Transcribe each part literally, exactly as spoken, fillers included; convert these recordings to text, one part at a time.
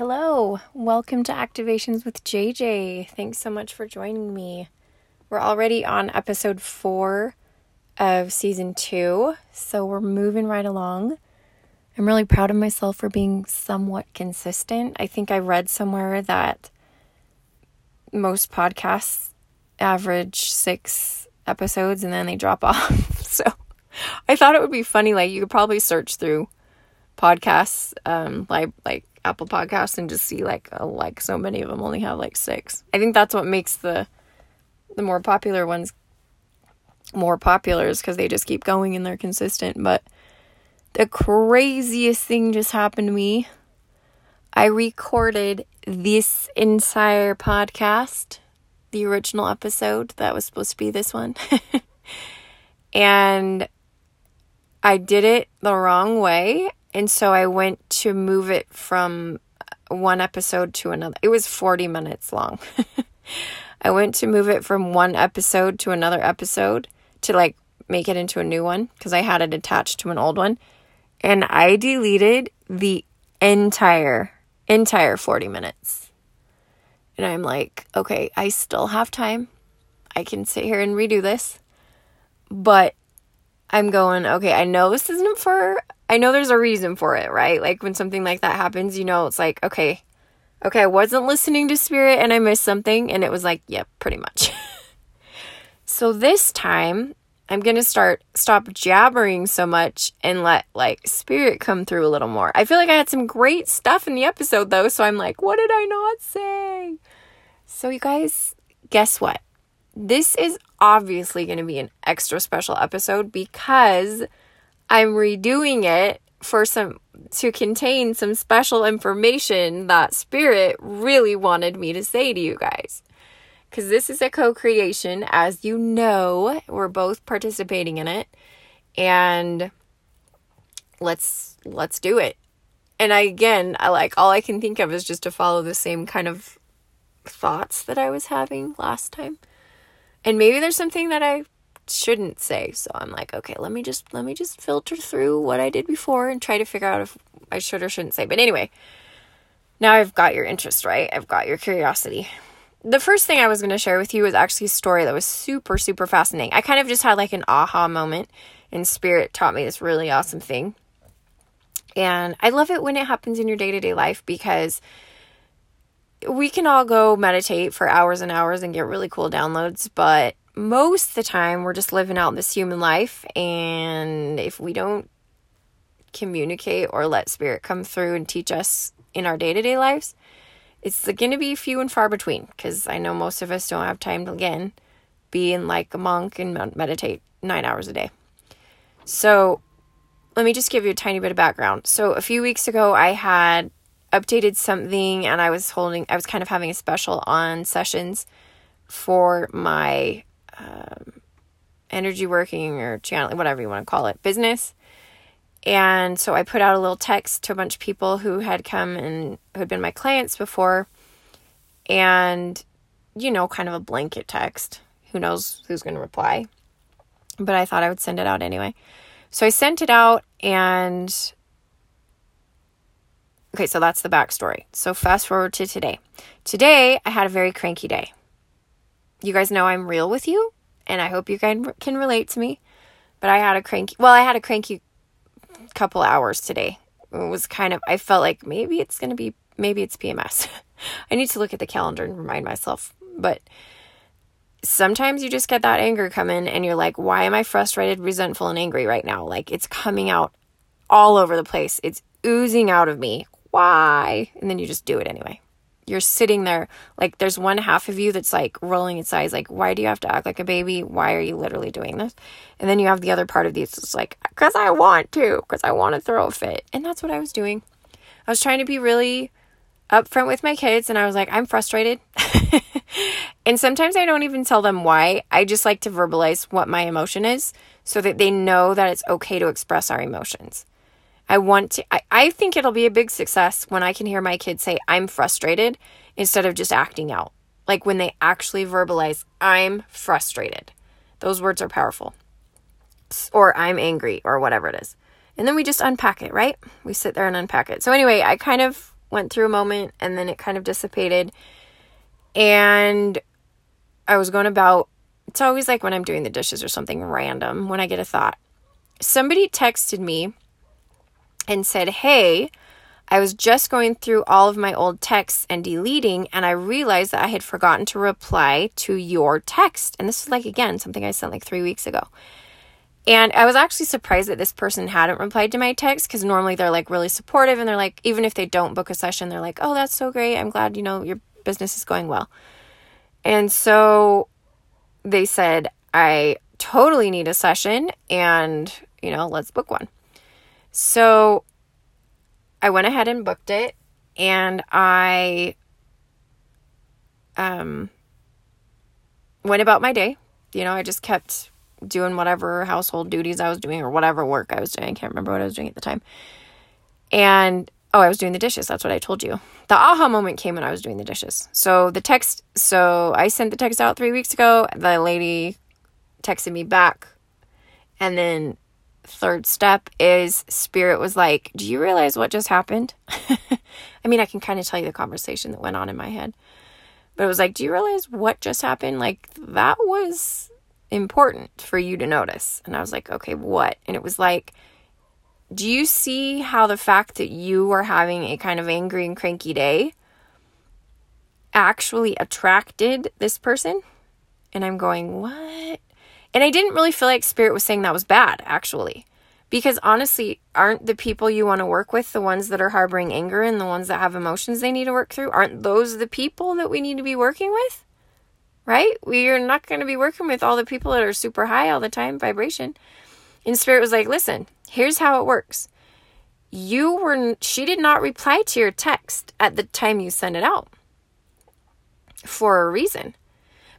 Hello, welcome to Activations with J J. Thanks so much for joining me. We're already on episode four of season two, so we're moving right along. I'm really proud of myself for being somewhat consistent. I think I read somewhere that most podcasts average six episodes and then they drop off. So I thought it would be funny, like you could probably search through podcasts, um, like, like, Apple Podcasts and just see like uh, like so many of them only have like six. I think that's what makes the the more popular ones more popular, is because they just keep going and they're consistent. But the craziest thing just happened to me. I recorded this entire podcast, the original episode that was supposed to be this one, and I did it the wrong way. And so I went to move it from one episode to another. It was forty minutes long. I went to move it from one episode to another episode to like make it into a new one, because I had it attached to an old one. And I deleted the entire, entire forty minutes. And I'm like, okay, I still have time. I can sit here and redo this. But I'm going, okay, I know this isn't for... I know there's a reason for it, right? Like when something like that happens, you know, it's like, okay, okay, I wasn't listening to spirit and I missed something. And it was like, yeah, pretty much. So this time I'm going to start, stop jabbering so much and let like spirit come through a little more. I feel like I had some great stuff in the episode though. So I'm like, what did I not say? So you guys, guess what? This is obviously going to be an extra special episode because I'm redoing it for some, to contain some special information that spirit really wanted me to say to you guys. Because this is a co-creation, as you know, we're both participating in it, and let's, let's do it. And I, again, I like, all I can think of is just to follow the same kind of thoughts that I was having last time. And maybe there's something that I shouldn't say, so I'm like, okay, let me just let me just filter through what I did before and try to figure out if I should or shouldn't say. But anyway, now I've got your interest, right? I've got your curiosity. The first thing I was going to share with you was actually a story that was super super fascinating. I kind of just had like an aha moment, and spirit taught me this really awesome thing, and I love it when it happens in your day-to-day life, because we can all go meditate for hours and hours and get really cool downloads, but most of the time we're just living out this human life, and if we don't communicate or let spirit come through and teach us in our day-to-day lives, it's going to be few and far between, because I know most of us don't have time to, again, be in like a monk and meditate nine hours a day. So let me just give you a tiny bit of background. So a few weeks ago I had updated something, and I was holding, I was kind of having a special on sessions for my Um, energy working or channeling, whatever you want to call it, business. And so I put out a little text to a bunch of people who had come and who had been my clients before, and, you know, kind of a blanket text. Who knows who's going to reply? But I thought I would send it out anyway. So I sent it out, and okay, so that's the backstory. So fast forward to today. Today, I had a very cranky day. You guys know I'm real with you, and I hope you guys can relate to me. But I had a cranky, well, I had a cranky couple hours today. It was kind of, I felt like maybe it's going to be, maybe it's P M S. I need to look at the calendar and remind myself. But sometimes you just get that anger come in, and you're like, why am I frustrated, resentful, and angry right now? Like, it's coming out all over the place. It's oozing out of me. Why? And then you just do it anyway. You're sitting there, like there's one half of you that's like rolling its eyes, like, why do you have to act like a baby? Why are you literally doing this? And then you have the other part of you that's like, because I want to, because I want to throw a fit. And that's what I was doing. I was trying to be really upfront with my kids, and I was like, I'm frustrated. And sometimes I don't even tell them why. I just like to verbalize what my emotion is so that they know that it's okay to express our emotions. I want to, I, I think it'll be a big success when I can hear my kids say, I'm frustrated, instead of just acting out. Like when they actually verbalize, I'm frustrated. Those words are powerful. Or I'm angry, or whatever it is. And then we just unpack it, right? We sit there and unpack it. So anyway, I kind of went through a moment, and then it kind of dissipated, and I was going about, it's always like when I'm doing the dishes or something random, when I get a thought. Somebody texted me and said, hey, I was just going through all of my old texts and deleting, and I realized that I had forgotten to reply to your text. And this is like, again, something I sent like three weeks ago. And I was actually surprised that this person hadn't replied to my text, because normally they're like really supportive, and they're like, even if they don't book a session, they're like, oh, that's so great. I'm glad, you know, your business is going well. And so they said, I totally need a session, and, you know, let's book one. So I went ahead and booked it, and I um, went about my day. You know, I just kept doing whatever household duties I was doing, or whatever work I was doing. I can't remember what I was doing at the time. And, oh, I was doing the dishes. That's what I told you. The aha moment came when I was doing the dishes. So the text, so I sent the text out three weeks ago. The lady texted me back, and then third step is Spirit was like, do you realize what just happened? I mean, I can kind of tell you the conversation that went on in my head, but it was like, do you realize what just happened? Like, that was important for you to notice. And I was like, okay, what? And it was like, do you see how the fact that you were having a kind of angry and cranky day actually attracted this person? And I'm going, what? And I didn't really feel like Spirit was saying that was bad, actually. Because honestly, aren't the people you want to work with the ones that are harboring anger and the ones that have emotions they need to work through? Aren't those the people that we need to be working with? Right? We are not going to be working with all the people that are super high all the time, vibration. And Spirit was like, listen, here's how it works. You were, she did not reply to your text at the time you sent it out. For a reason.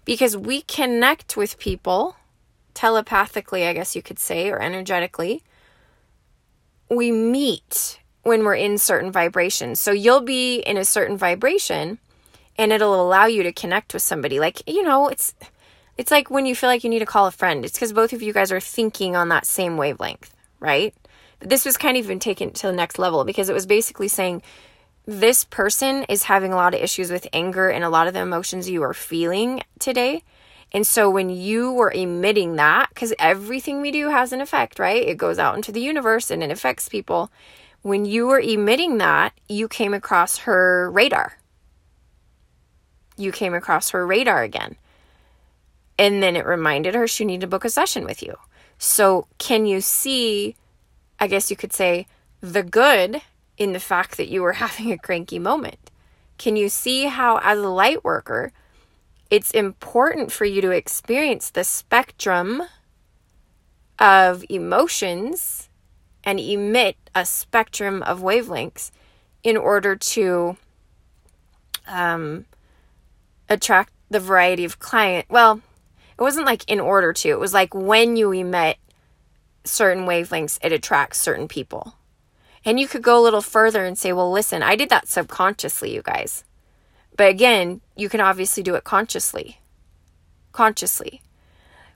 Because we connect with people telepathically, I guess you could say, or energetically. We meet when we're in certain vibrations. So you'll be in a certain vibration, and it'll allow you to connect with somebody. Like, you know, it's it's like when you feel like you need to call a friend. It's because both of you guys are thinking on that same wavelength, right? But this was kind of even taken to the next level, because it was basically saying, this person is having a lot of issues with anger and a lot of the emotions you are feeling today. And so when you were emitting that, because everything we do has an effect, right? It goes out into the universe and it affects people. When you were emitting that, you came across her radar. You came across her radar again. And then it reminded her she needed to book a session with you. So can you see, I guess you could say, the good in the fact that you were having a cranky moment? Can you see how, as a light worker, it's important for you to experience the spectrum of emotions and emit a spectrum of wavelengths in order to um, attract the variety of client? Well, it wasn't like in order to. It was like when you emit certain wavelengths, it attracts certain people. And you could go a little further and say, well, listen, I did that subconsciously, you guys. But again, you can obviously do it consciously. Consciously.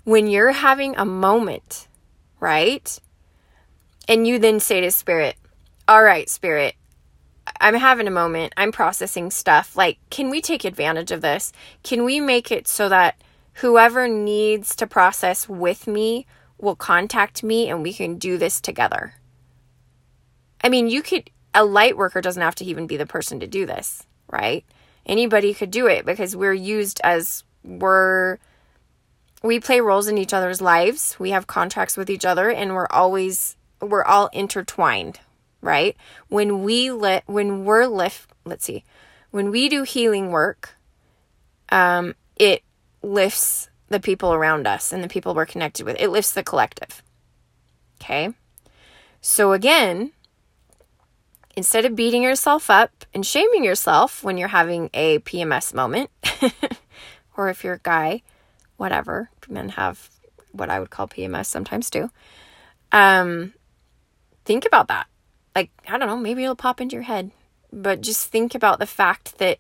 When you're having a moment, right? And you then say to Spirit, all right, Spirit, I'm having a moment. I'm processing stuff. Like, can we take advantage of this? Can we make it so that whoever needs to process with me will contact me and we can do this together? I mean, you could, a light worker doesn't have to even be the person to do this, right? Anybody could do it, because we're used as we're, we play roles in each other's lives. We have contracts with each other, and we're always, we're all intertwined, right? When we let, when we're lift, let's see, when we do healing work, um, it lifts the people around us and the people we're connected with. It lifts the collective. Okay. So again, instead of beating yourself up and shaming yourself when you're having a P M S moment, or if you're a guy, whatever, men have what I would call P M S sometimes too. Um, think about that. Like, I don't know, maybe it'll pop into your head, but just think about the fact that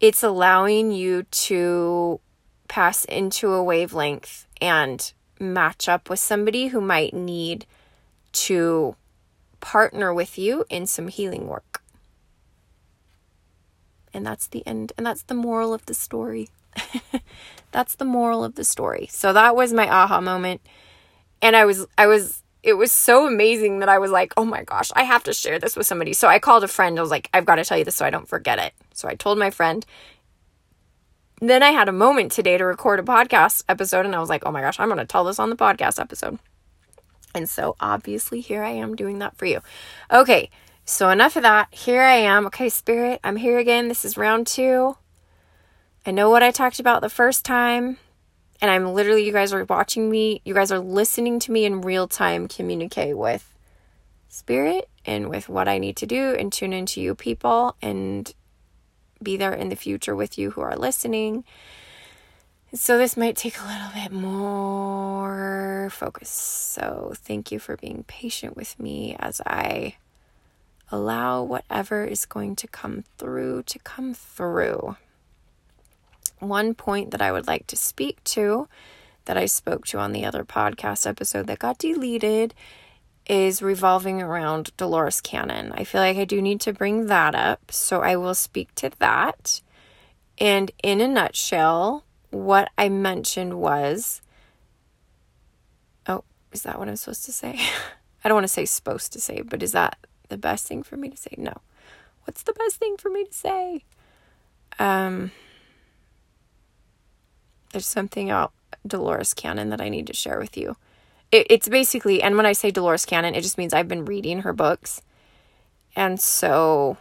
it's allowing you to pass into a wavelength and match up with somebody who might need to partner with you in some healing work. And that's the end. And that's the moral of the story. That's the moral of the story. So that was my aha moment. And I was, I was, it was so amazing that I was like, oh my gosh, I have to share this with somebody. So I called a friend. I was like, I've got to tell you this so I don't forget it. So I told my friend. Then I had a moment today to record a podcast episode. And I was like, oh my gosh, I'm going to tell this on the podcast episode. And so obviously here I am doing that for you. Okay. So enough of that. Here I am. Okay, Spirit, I'm here again. This is round two. I know what I talked about the first time. And I'm literally, you guys are watching me. You guys are listening to me in real time communicate with Spirit and with what I need to do, and tune into you people and be there in the future with you who are listening. So this might take a little bit more focus. So thank you for being patient with me as I allow whatever is going to come through to come through. One point that I would like to speak to, that I spoke to on the other podcast episode that got deleted, is revolving around Dolores Cannon. I feel like I do need to bring that up, so I will speak to that. And in a nutshell, what I mentioned was, oh, is that what I'm supposed to say? I don't want to say supposed to say, but is that the best thing for me to say? No. What's the best thing for me to say? Um... There's something about Dolores Cannon that I need to share with you. It, it's basically, and when I say Dolores Cannon, it just means I've been reading her books. And so,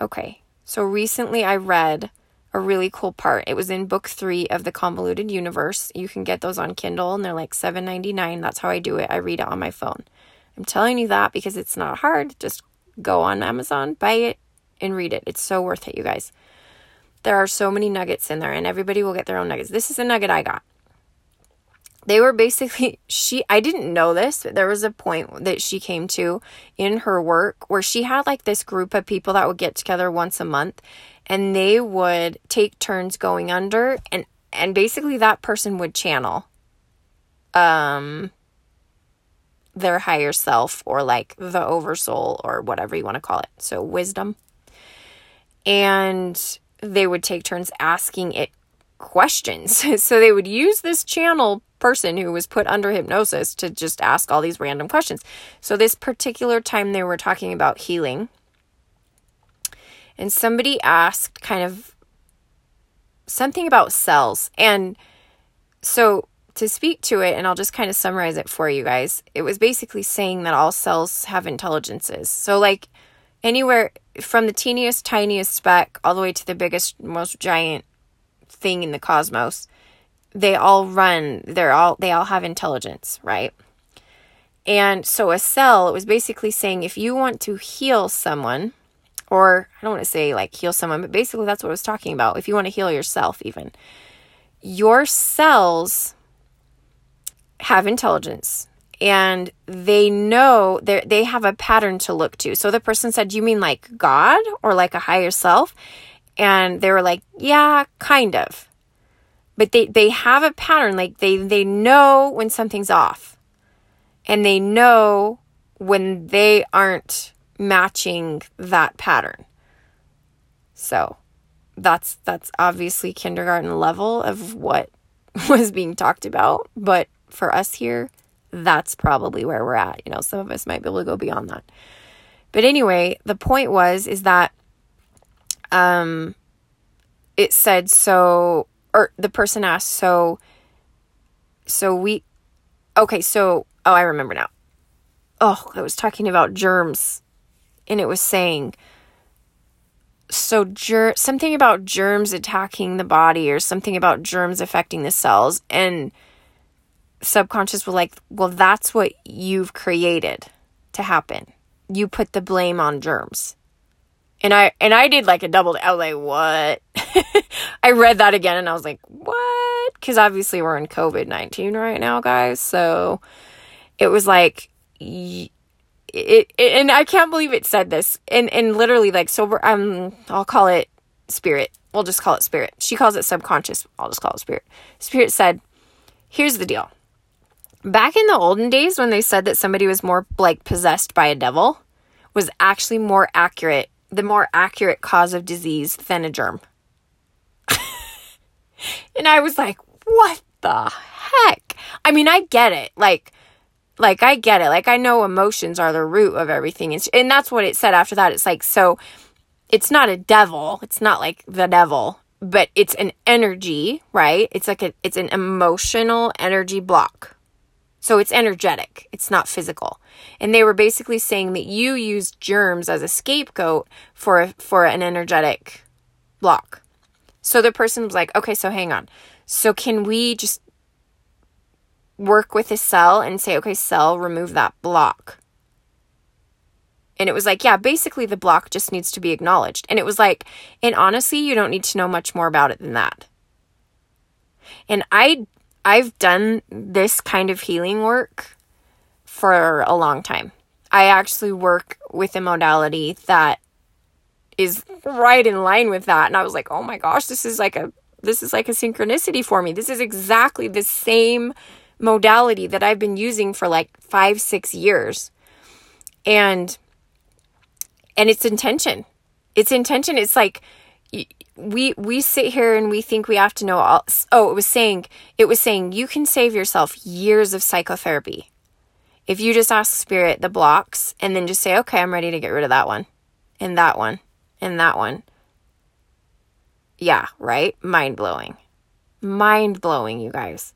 okay. So recently I read a really cool part. It was in book three of the Convoluted Universe. You can get those on Kindle, and they're like seven ninety-nine. That's how I do it. I read it on my phone. I'm telling you that because it's not hard. Just go on Amazon, buy it, and read it. It's so worth it, you guys. There are so many nuggets in there, and everybody will get their own nuggets. This is a nugget I got. They were basically, she, I didn't know this, but there was a point that she came to in her work where she had like this group of people that would get together once a month, and they would take turns going under, and, and basically that person would channel um, their higher self, or like the oversoul, or whatever you want to call it. So wisdom. And they would take turns asking it questions. So they would use this channel person who was put under hypnosis to just ask all these random questions. So this particular time they were talking about healing, and somebody asked kind of something about cells. And so to speak to it, and I'll just kind of summarize it for you guys, it was basically saying that all cells have intelligences. So like anywhere from the teeniest, tiniest speck all the way to the biggest, most giant thing in the cosmos, they all run, they're all, they all have intelligence, right? And so a cell, it was basically saying, if you want to heal someone, or I don't want to say like heal someone, but basically that's what I was talking about. If you want to heal yourself, even your cells have intelligence. And they know, they have a pattern to look to. So the person said, you mean like God or like a higher self? And they were like, yeah, kind of. But they, they have a pattern. Like they, they know when something's off. And they know when they aren't matching that pattern. So that's that's obviously kindergarten level of what was being talked about. But for us here, that's probably where we're at. You know, some of us might be able to go beyond that. But anyway, the point was, is that um, it said, so, or the person asked, so, so we, okay, so, oh, I remember now. Oh, I was talking about germs, and it was saying, so ger- something about germs attacking the body, or something about germs affecting the cells, and subconscious were like, well, that's what you've created to happen. You put the blame on germs. And I and I did like a double, I was like, what? I read that again and I was like, what? Because obviously we're in covid nineteen right now, guys. So it was like, it, it and I can't believe it said this. And and literally like, so we're, um, I'll call it Spirit. We'll just call it Spirit. She calls it subconscious. I'll just call it Spirit. Spirit said, here's the deal. Back in the olden days, when they said that somebody was more like possessed by a devil, was actually more accurate the more accurate cause of disease, thenogerm. And I was like, what the heck? I mean, I get it. Like, like I get it. Like, I know emotions are the root of everything. And, sh- and that's what it said after that. It's like, so it's not a devil. It's not like the devil, but it's an energy, right? It's like a, it's an emotional energy block. So it's energetic. It's not physical. And they were basically saying that you use germs as a scapegoat for, a, for an energetic block. So the person was like, okay, so hang on. So can we just work with a cell and say, okay, cell, remove that block? And it was like, yeah, basically the block just needs to be acknowledged. And it was like, and honestly, you don't need to know much more about it than that. And I, I've done this kind of healing work for a long time. I actually work with a modality that is right in line with that. And I was like, oh my gosh, this is like a, this is like a synchronicity for me. This is exactly the same modality that I've been using for like five, six years. And, and it's intention. It's intention. It's like, we, we sit here and we think we have to know all. Oh, it was saying, it was saying you can save yourself years of psychotherapy if you just ask spirit the blocks and then just say, okay, I'm ready to get rid of that one and that one and that one. Yeah, right? Mind blowing. Mind blowing, you guys.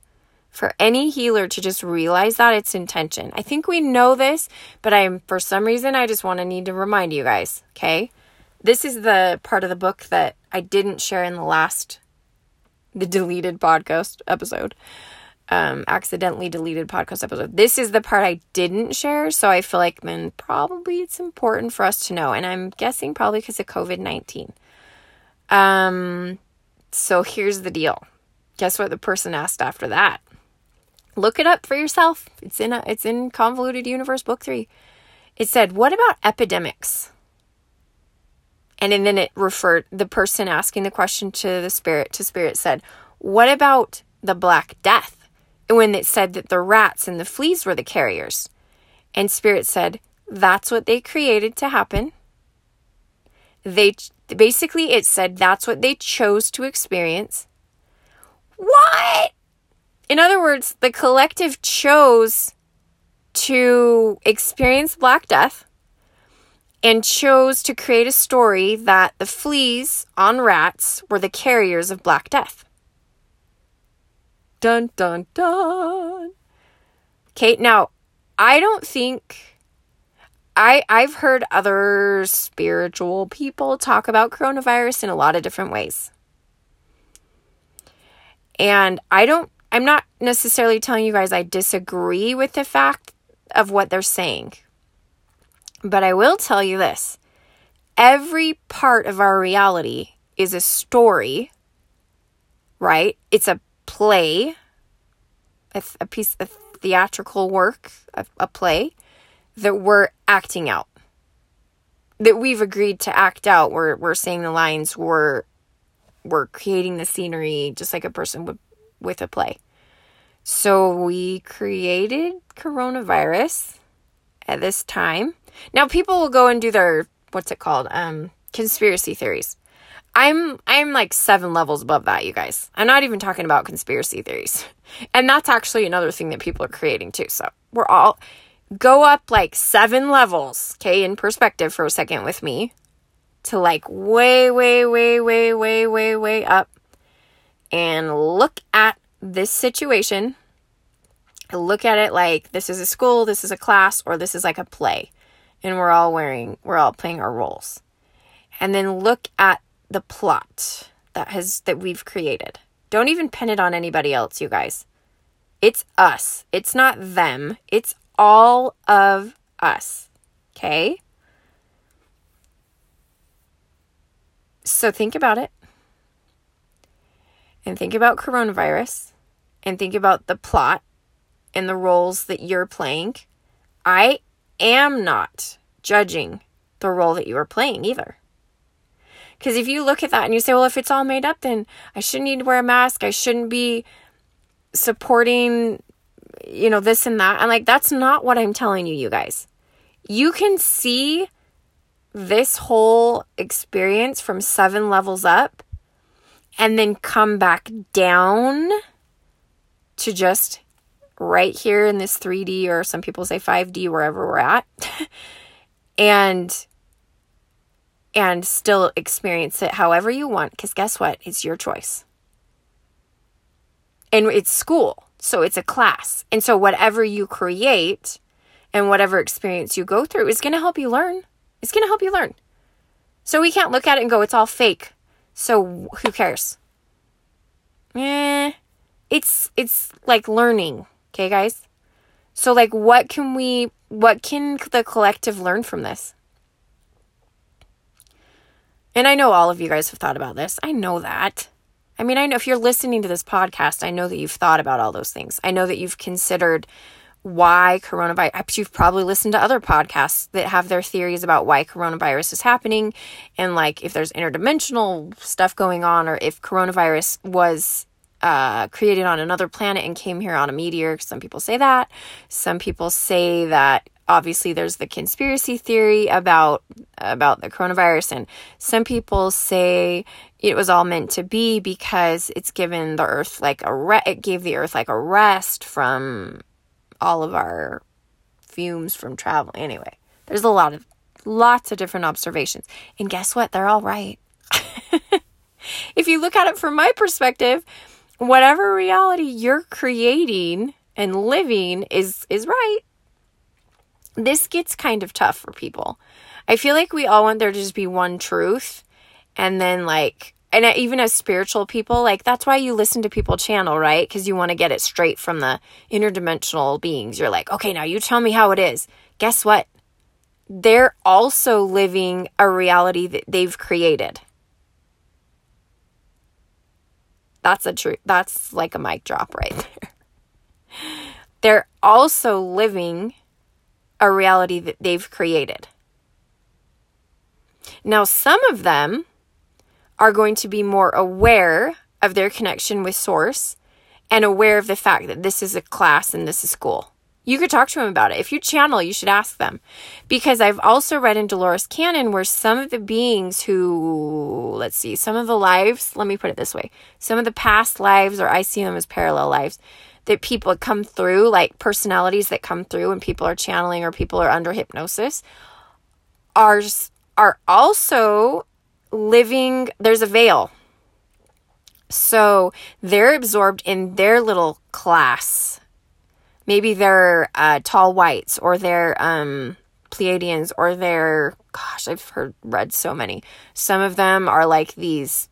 For any healer to just realize that it's intention. I think we know this, but I'm, for some reason, I just want to need to remind you guys, okay? This is the part of the book that I didn't share in the last, the deleted podcast episode, um, accidentally deleted podcast episode. This is the part I didn't share, so I feel like, man, probably it's important for us to know, and I'm guessing probably because of covid nineteen. Um, so here's the deal. Guess what the person asked after that? Look it up for yourself. It's in a, it's in Convoluted Universe Book three. It said, what about epidemics? And, and then it referred, the person asking the question to the spirit, to spirit said, what about the Black Death? And when it said that the rats and the fleas were the carriers. And spirit said, that's what they created to happen. They, basically it said, that's what they chose to experience. What? In other words, the collective chose to experience Black Death and chose to create a story that the fleas on rats were the carriers of Black Death. Dun, dun, dun. Okay, now, I don't think... I, I've heard other spiritual people talk about coronavirus in a lot of different ways. And I don't I'm not necessarily telling you guys I disagree with the fact of what they're saying. But I will tell you this. Every part of our reality is a story, right? It's a play, a, th- a piece of theatrical work, a, a play that we're acting out, that we've agreed to act out. We're, we're saying the lines, we're, we're creating the scenery just like a person would with a play. So we created coronavirus at this time. Now people will go and do their, what's it called? Um, conspiracy theories. I'm, I'm like seven levels above that, you guys. I'm not even talking about conspiracy theories. And that's actually another thing that people are creating too. So we're all, go up like seven levels, okay, in perspective for a second with me to like way, way, way, way, way, way, way up. And look at this situation. Look at it like this is a school, this is a class, or this is like a play. And we're all wearing, we're all playing our roles. And then look at the plot that has, that we've created. Don't even pin it on anybody else, you guys. It's us. It's not them. It's all of us. Okay? So think about it. And think about coronavirus and think about the plot and the roles that you're playing. I am not judging the role that you are playing either. Because if you look at that and you say, well, if it's all made up, then I shouldn't need to wear a mask. I shouldn't be supporting, you know, this and that. I'm like, that's not what I'm telling you, you guys. You can see this whole experience from seven levels up and then come back down to just right here in this three D, or some people say five D, wherever we're at, and and still experience it however you want, because guess what? It's your choice. And it's school, so it's a class. And so whatever you create and whatever experience you go through is going to help you learn. It's going to help you learn. So we can't look at it and go, it's all fake, so who cares? Eh, it's it's like learning, okay, guys? So like what can we, what can the collective learn from this? And I know all of you guys have thought about this. I know that. I mean, I know if you're listening to this podcast, I know that you've thought about all those things. I know that you've considered why coronavirus, you've probably listened to other podcasts that have their theories about why coronavirus is happening, and like if there's interdimensional stuff going on, or if coronavirus was uh, created on another planet and came here on a meteor. Some people say that. Some people say that obviously there's the conspiracy theory about about the coronavirus, and some people say it was all meant to be because it's given the earth like a re- it gave the earth like a rest from all of our fumes from travel. Anyway, there's a lot of lots of different observations, and guess what? They're all right. If you look at it from my perspective, whatever reality you're creating and living is is right. This gets kind of tough for people. I feel like we all want there to just be one truth. And then like, and even as spiritual people, like that's why you listen to people channel, right? Because you want to get it straight from the interdimensional beings. You're like, okay, now you tell me how it is. Guess what? They're also living a reality that they've created. That's a truth. That's like a mic drop right there. They're also living a reality that they've created. Now, some of them are going to be more aware of their connection with Source and aware of the fact that this is a class and this is school. You could talk to them about it. If you channel, you should ask them. Because I've also read in Dolores Cannon where some of the beings who, let's see, some of the lives, let me put it this way, some of the past lives, or I see them as parallel lives, that people come through, like personalities that come through and people are channeling or people are under hypnosis, are are also living, there's a veil. So they're absorbed in their little class. Maybe they're uh, tall whites, or they're um, Pleiadians, or they're, gosh, I've heard read so many. Some of them are like these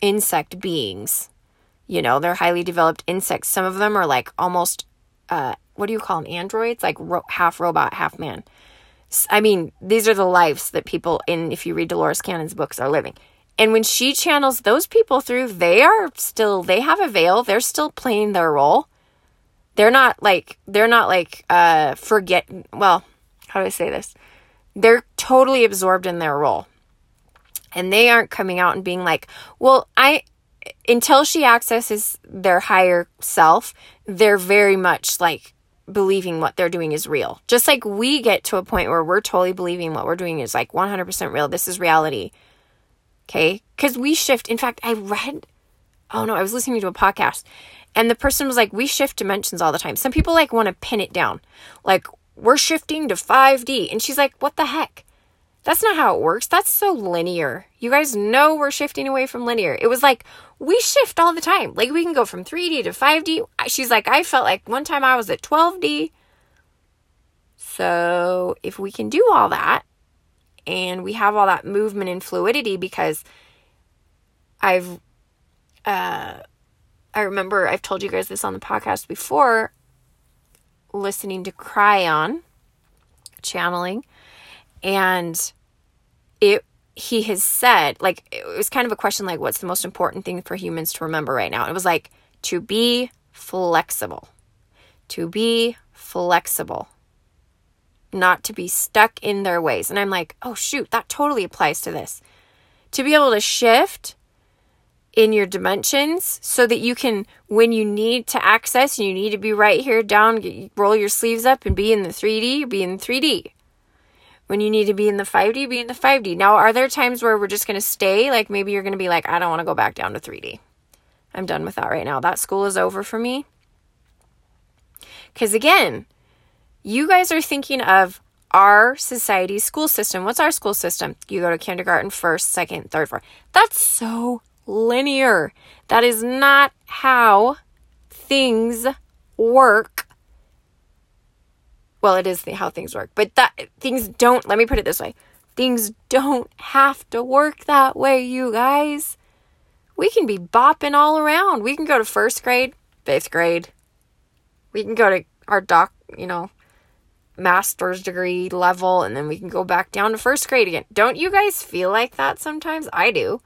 insect beings. You know, they're highly developed insects. Some of them are like almost, uh, what do you call them? Androids? Like ro- half robot, half man. I mean, these are the lives that people in, if you read Dolores Cannon's books, are living. And when she channels those people through, they are still, they have a veil. They're still playing their role. They're not like, they're not like, uh, forget, well, how do I say this? They're totally absorbed in their role. And they aren't coming out and being like, well, I... Until she accesses their higher self, they're very much like believing what they're doing is real. Just like we get to a point where we're totally believing what we're doing is like one hundred percent real. This is reality. Okay? Because we shift. In fact, I read, oh no, I was listening to a podcast and the person was like, we shift dimensions all the time. Some people like want to pin it down. Like we're shifting to five D. And she's like, what the heck? That's not how it works. That's so linear. You guys know we're shifting away from linear. It was like, we shift all the time. Like, we can go from three D to five D. She's like, I felt like one time I was at twelve D. So, if we can do all that, and we have all that movement and fluidity, because I've, uh, I remember I've told you guys this on the podcast before, listening to Cryon, channeling, and it, he has said, like, it was kind of a question, like, what's the most important thing for humans to remember right now? And it was like, to be flexible, to be flexible, not to be stuck in their ways. And I'm like, oh shoot, that totally applies to this. To be able to shift in your dimensions so that you can, when you need to access, you need to be right here down, roll your sleeves up and be in the three D, be in three D. When you need to be in the five D, be in the five D. Now, are there times where we're just going to stay? Like, maybe you're going to be like, I don't want to go back down to three D. I'm done with that right now. That school is over for me. Because again, you guys are thinking of our society's school system. What's our school system? You go to kindergarten, first, second, third, fourth. That's so linear. That is not how things work. Well, it is how things work, but that things don't, let me put it this way. Things don't have to work that way, you guys. We can be bopping all around. We can go to first grade, fifth grade. We can go to our doc, you know, master's degree level, and then we can go back down to first grade again. Don't you guys feel like that sometimes? I do.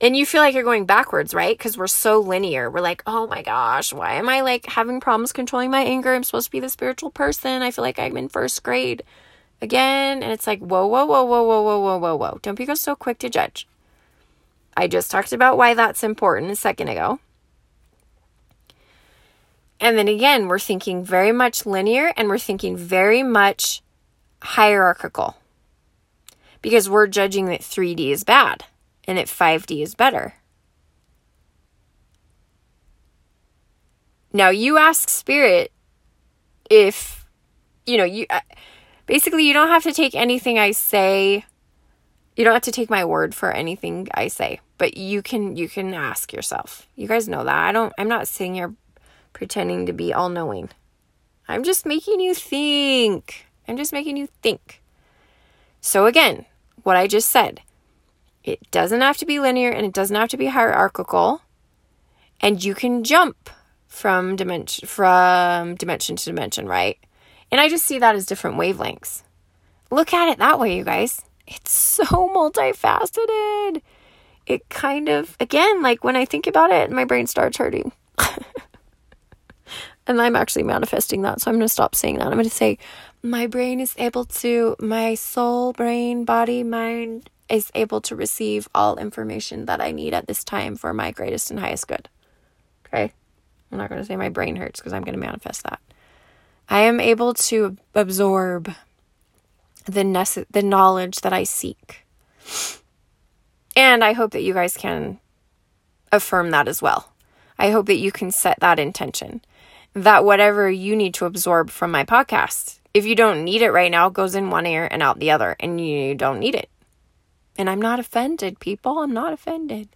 And you feel like you're going backwards, right? Because we're so linear. We're like, oh my gosh, why am I like having problems controlling my anger? I'm supposed to be the spiritual person. I feel like I'm in first grade again. And it's like, whoa, whoa, whoa, whoa, whoa, whoa, whoa, whoa, whoa. Don't be so quick to judge. I just talked about why that's important a second ago. And then again, we're thinking very much linear and we're thinking very much hierarchical because we're judging that three D is bad and that five D is better. Now you ask spirit if, you know, you basically you don't have to take anything I say. You don't have to take my word for anything I say, but you can, you can ask yourself. You guys know that. I don't, I'm not sitting here pretending to be all knowing. I'm just making you think. I'm just making you think. So again, what I just said, it doesn't have to be linear and it doesn't have to be hierarchical. And you can jump from dimension, from dimension to dimension, right? And I just see that as different wavelengths. Look at it that way, you guys. It's so multifaceted. It kind of, again, like when I think about it, my brain starts hurting. And I'm actually manifesting that, so I'm going to stop saying that. I'm going to say, my brain is able to, my soul, brain, body, mind is able to receive all information that I need at this time for my greatest and highest good. Okay? I'm not going to say my brain hurts because I'm going to manifest that. I am able to absorb the nece- the knowledge that I seek. And I hope that you guys can affirm that as well. I hope that you can set that intention, that whatever you need to absorb from my podcast, if you don't need it right now, it goes in one ear and out the other, and you don't need it. And I'm not offended, people. I'm not offended.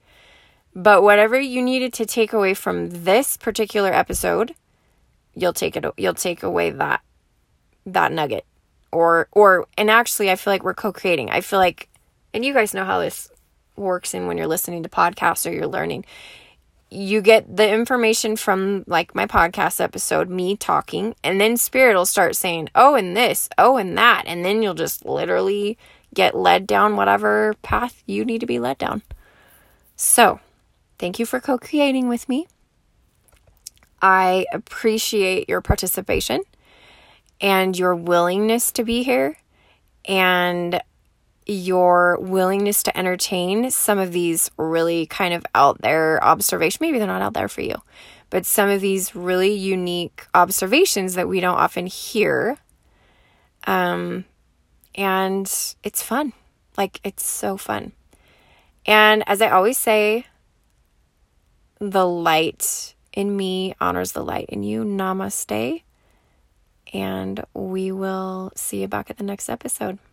But whatever you needed to take away from this particular episode, you'll take it, you'll take away that that nugget. Or, or, and actually I feel like we're co-creating. I feel like, and you guys know how this works in when you're listening to podcasts or you're learning, you get the information from like my podcast episode, me talking, and then spirit will start saying, oh, and this, oh, and that. And then you'll just literally get led down whatever path you need to be led down. So thank you for co-creating with me. I appreciate your participation and your willingness to be here and your willingness to entertain some of these really kind of out there observations. Maybe they're not out there for you, but some of these really unique observations that we don't often hear. Um, and it's fun. Like, it's so fun. And as I always say, the light in me honors the light in you. Namaste. And we will see you back at the next episode.